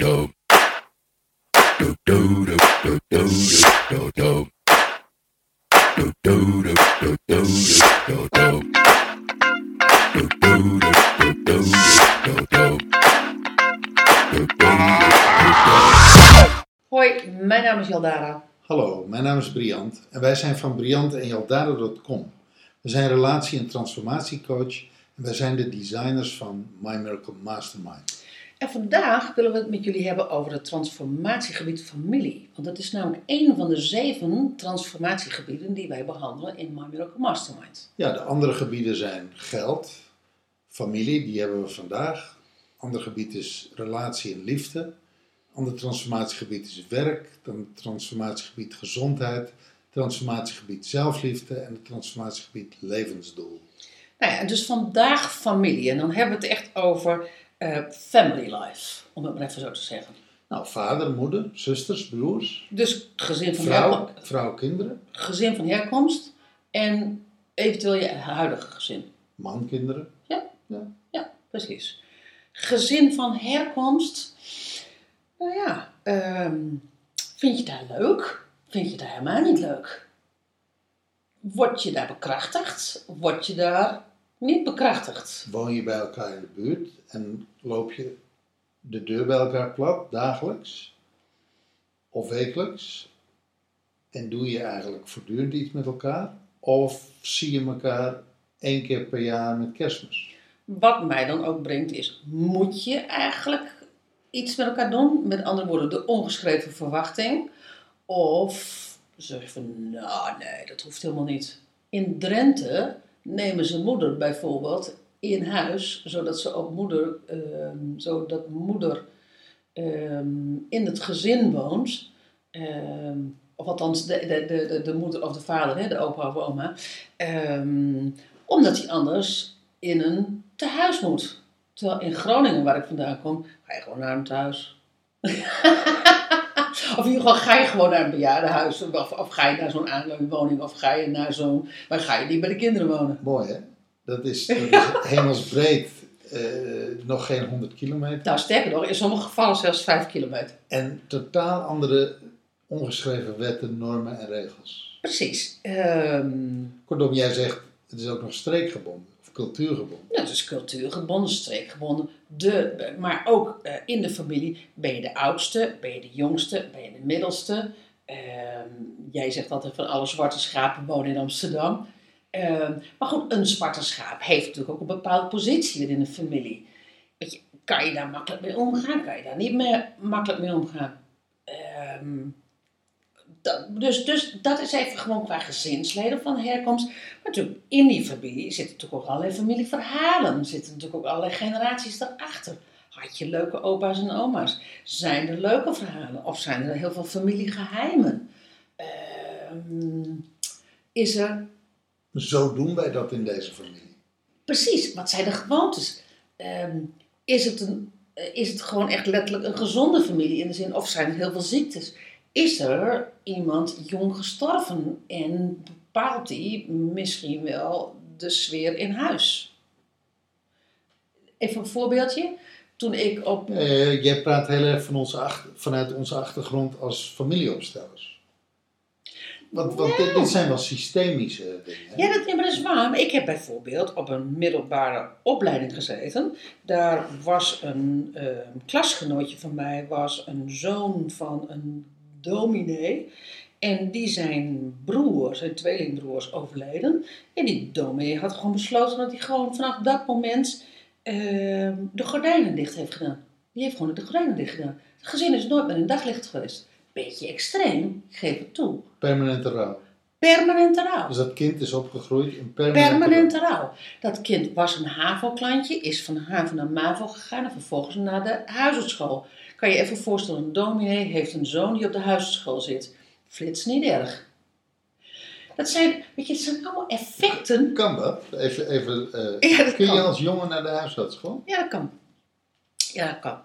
Hoi, mijn naam is Yaldara. Hallo, mijn naam is Briant en wij zijn van Briant en Yaldara.com. We zijn relatie- en transformatiecoach en wij zijn de designers van My Miracle Mastermind. En vandaag willen we het met jullie hebben over het transformatiegebied familie. Want dat is namelijk één van de 7 transformatiegebieden die wij behandelen in My Miracle Mastermind. Ja, de andere gebieden zijn geld, familie, die hebben we vandaag. Ander gebied is relatie en liefde. Ander transformatiegebied is werk, dan transformatiegebied gezondheid, transformatiegebied zelfliefde en het transformatiegebied levensdoel. Nou ja, dus vandaag familie en dan hebben we het echt over family life, om het maar even zo te zeggen. Nou, vader, moeder, zusters, broers. Dus gezin van herkomst. Vrouw, kinderen. Gezin van herkomst en eventueel je huidige gezin. Man, kinderen. Ja, precies. Gezin van herkomst. Nou ja, vind je daar leuk? Vind je daar helemaal niet leuk? Word je daar bekrachtigd? Word je daar niet bekrachtigd? Woon je bij elkaar in de buurt en loop je de deur bij elkaar plat dagelijks of wekelijks? En doe je eigenlijk voortdurend iets met elkaar? Of zie je elkaar 1 keer per jaar met Kerstmis? Wat mij dan ook brengt is, moet je eigenlijk iets met elkaar doen? Met andere woorden, de ongeschreven verwachting. Of zeg je van, nou nee, dat hoeft helemaal niet. In Drenthe nemen ze moeder bijvoorbeeld in huis, zodat ze ook moeder, in het gezin woont. Of althans, de moeder of de vader, hè, de opa of oma. Omdat hij anders in een tehuis moet. Terwijl in Groningen, waar ik vandaan kom, ga je gewoon naar een thuis. Of in ieder geval ga je gewoon naar een bejaardenhuis. Of ga je naar zo'n aanleunwoning. Of ga je naar zo'n... Maar ga je niet bij de kinderen wonen. Mooi hè? Dat is hemelsbreed. Nog geen 100 kilometer. Nou, sterker nog, in sommige gevallen zelfs 5 kilometer. En totaal andere ongeschreven wetten, normen en regels. Precies. Kortom, jij zegt, het is ook nog streekgebonden. Cultuurgebonden. Ja, dus cultuurgebonden, streekgebonden. Maar ook in de familie ben je de oudste, ben je de jongste, ben je de middelste. Jij zegt altijd van alle zwarte schapen wonen in Amsterdam. Maar goed, een zwarte schaap heeft natuurlijk ook een bepaalde positie in de familie. Weet je, kan je daar makkelijk mee omgaan? Kan je daar niet meer makkelijk mee omgaan? Dus dat is even gewoon qua gezinsleden van herkomst. Maar natuurlijk in die familie zitten natuurlijk ook allerlei familieverhalen. Er zitten natuurlijk ook allerlei generaties daarachter. Had je leuke opa's en oma's? Zijn er leuke verhalen? Of zijn er heel veel familiegeheimen? Is er... Zo doen wij dat in deze familie. Precies, wat zijn de gewoontes? Is het gewoon echt letterlijk een gezonde familie in de zin? Of zijn er heel veel ziektes? Is er iemand jong gestorven en bepaalt die misschien wel de sfeer in huis? Even een voorbeeldje. Toen ik op... Jij praat heel erg van vanuit onze achtergrond als familieopstellers. Want ja. Dit zijn wel systemische dingen. Hè? Ja, maar dat is waar. Maar ik heb bijvoorbeeld op een middelbare opleiding gezeten. Daar was een klasgenootje van mij, was een zoon van een dominee en zijn tweelingbroers overleden en die dominee had gewoon besloten dat hij gewoon vanaf dat moment de gordijnen dicht heeft gedaan. Die heeft gewoon de gordijnen dicht gedaan. Het gezin is nooit meer in daglicht geweest. Beetje extreem, ik geef het toe. Permanente rouw. Permanente rouw. Dus dat kind is opgegroeid in permanente rouw. Dat kind was een HAVO-klantje, is van HAVO naar MAVO gegaan en vervolgens naar de huisartsschool. Kan je even voorstellen, een dominee heeft een zoon die op de huisartsschool zit. Flits niet erg. Dat zijn allemaal effecten. Kan dat? Ja, dat kun je als jongen naar de huisartsschool? Ja, dat kan.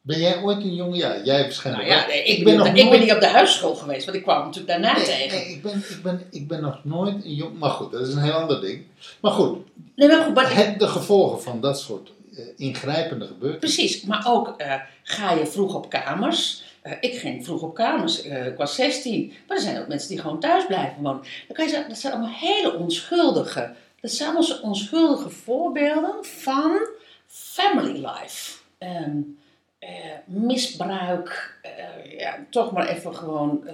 Ben jij ooit een jongen? Ja, jij waarschijnlijk. Nou ja, ik ben niet op de huisschool geweest, want ik kwam natuurlijk daarna tegen. Nee, ik ben nog nooit een jongen. Maar goed, dat is een heel ander ding. Maar goed, de gevolgen van dat soort ingrijpende gebeurtenissen. Precies, maar ook ga je vroeg op kamers. Ik ging vroeg op kamers, ik was 16. Maar er zijn ook mensen die gewoon thuis blijven wonen. Dan kan je zeggen, dat zijn allemaal hele onschuldige. Dat zijn allemaal onschuldige voorbeelden van family life. Misbruik, ja, toch maar even gewoon...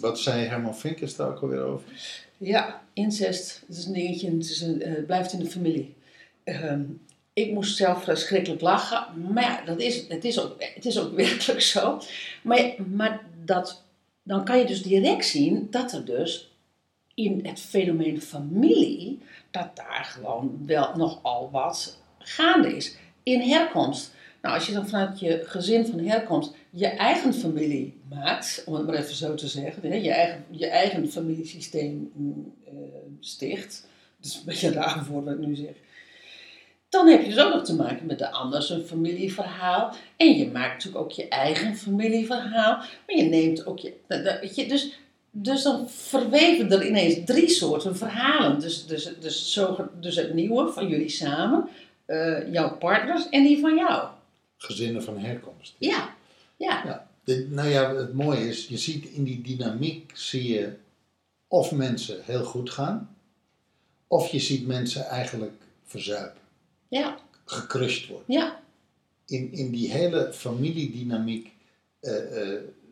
Wat zei Herman Finkers daar ook alweer over? Ja, incest, dat is een dingetje, het is blijft in de familie. Ik moest zelf verschrikkelijk lachen, maar ja, dat is, het is ook werkelijk zo. Maar dat, dan kan je dus direct zien dat er dus in het fenomeen familie, dat daar gewoon wel nogal wat gaande is. In herkomst. Nou, als je dan vanuit je gezin van herkomst je eigen familie maakt, om het maar even zo te zeggen, je eigen familiesysteem sticht, dat is een beetje raar voor wat ik nu zeg, dan heb je dus ook nog te maken met de ander zijn familieverhaal. En je maakt natuurlijk ook je eigen familieverhaal, maar je neemt ook je... Dus dan verweven er ineens 3 soorten verhalen. Dus het nieuwe van jullie samen, jouw partners en die van jou. Gezinnen van herkomst. Ja. Ja. Nou ja, het mooie is, je ziet in die dynamiek, zie je of mensen heel goed gaan, of je ziet mensen eigenlijk verzuipen. Ja. Gecrushed worden. Ja. In die hele familiedynamiek,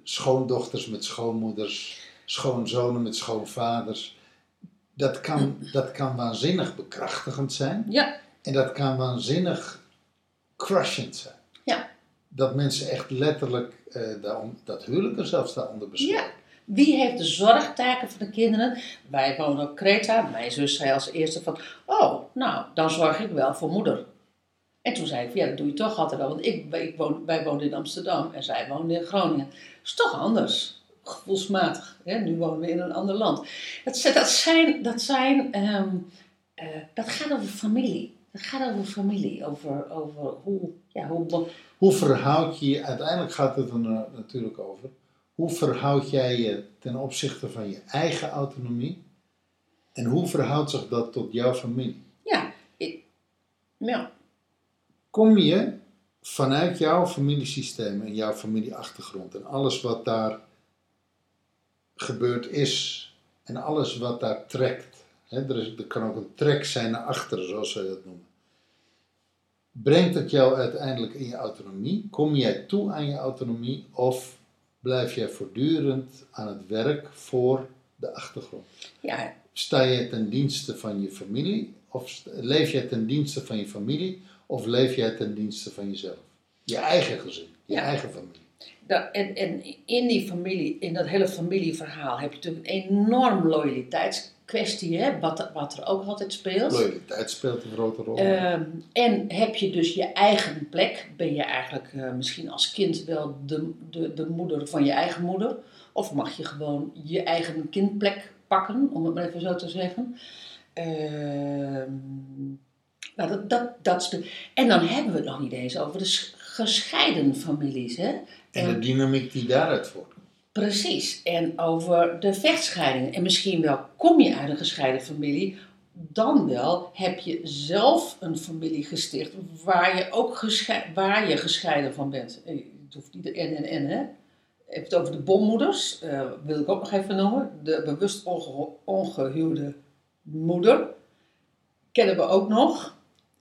schoondochters met schoonmoeders, schoonzonen met schoonvaders, dat kan waanzinnig bekrachtigend zijn. Ja. En dat kan waanzinnig crushend zijn. Ja. Dat mensen echt letterlijk dat huwelijken zelfs daaronder bespreken. Ja. Wie heeft de zorgtaken voor de kinderen? Wij wonen op Creta. Mijn zus zei als eerste van, oh, nou, dan zorg ik wel voor moeder. En toen zei ik, ja, dat doe je toch altijd wel. Want wij woonden in Amsterdam en zij woonde in Groningen. Dat is toch anders, gevoelsmatig. Hè? Nu wonen we in een ander land. Dat gaat over familie. Het gaat over familie, over hoe verhoud je je, uiteindelijk gaat het er natuurlijk over, hoe verhoud jij je ten opzichte van je eigen autonomie en hoe verhoudt zich dat tot jouw familie? Ja. Kom je vanuit jouw familiesysteem en jouw familieachtergrond en alles wat daar gebeurd is en alles wat daar trekt. Er kan ook een trek zijn naar achteren, zoals zij dat noemen. Brengt het jou uiteindelijk in je autonomie? Kom jij toe aan je autonomie of blijf jij voortdurend aan het werk voor de achtergrond? Ja. Sta jij ten dienste van je familie of leef jij ten dienste van je familie of leef jij ten dienste van jezelf? Je eigen gezin, je eigen familie. En in die familie, in dat hele familieverhaal heb je natuurlijk een enorm loyaliteitskwestie, hè? Wat er ook altijd speelt. Loyaliteit speelt een grote rol. En heb je dus je eigen plek, ben je eigenlijk misschien als kind wel de moeder van je eigen moeder, of mag je gewoon je eigen kindplek pakken, om het maar even zo te zeggen. Nou, dat is de, en dan hebben we het nog niet eens over de gescheiden families. Hè? En de dynamiek die daaruit voortkomt. Precies, en over de vechtscheidingen. En misschien wel kom je uit een gescheiden familie, dan wel heb je zelf een familie gesticht waar je gescheiden van bent. Het hoeft niet de en, hè? Ik heb het over de bommoeders, wil ik ook nog even noemen. De bewust ongehuwde moeder kennen we ook nog.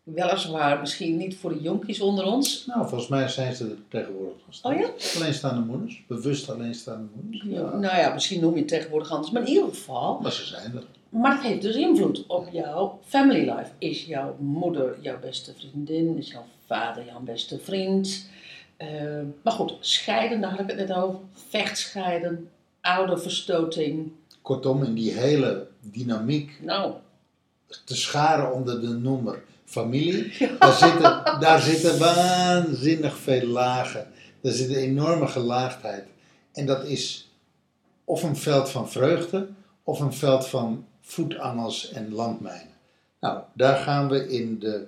Weliswaar misschien niet voor de jonkies onder ons. Nou, volgens mij zijn ze er tegenwoordig van. Oh ja? Alleenstaande moeders. Bewust alleenstaande moeders. Ja. Ja. Nou ja, misschien noem je het tegenwoordig anders. Maar in ieder geval... Maar ze zijn er. Maar het heeft dus invloed op jouw family life. Is jouw moeder jouw beste vriendin? Is jouw vader jouw beste vriend? Maar goed, scheiden, daar had ik het net over. Vechtscheiden, ouderverstoting. Kortom, in die hele dynamiek... Nou... te scharen onder de noemer familie, daar zitten waanzinnig veel lagen. Daar zit een enorme gelaagdheid. En dat is of een veld van vreugde, of een veld van voetangels en landmijnen. Nou, daar gaan we in de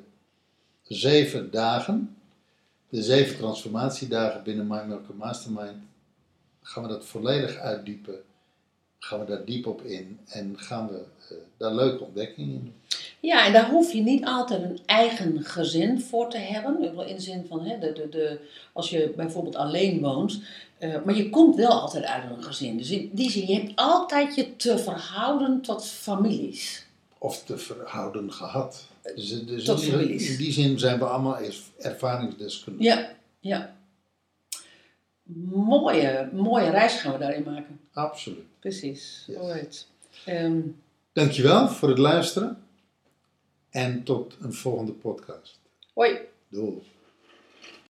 7 dagen, de 7 transformatiedagen binnen My Miracle Mastermind, gaan we dat volledig uitdiepen gaan we daar diep op in en gaan we daar leuke ontdekkingen in doen. Ja, en daar hoef je niet altijd een eigen gezin voor te hebben. Ik wil in de zin van, hè, als je bijvoorbeeld alleen woont. Maar je komt wel altijd uit een gezin. Dus in die zin, je hebt altijd je te verhouden tot families. Of te verhouden gehad. Dus tot families. In die zin zijn we allemaal ervaringsdeskundigen. Ja, ja. Mooie reis gaan we daarin maken. Absoluut. Precies. Yes. Alright. Dankjewel voor het luisteren. En tot een volgende podcast. Hoi. Doei.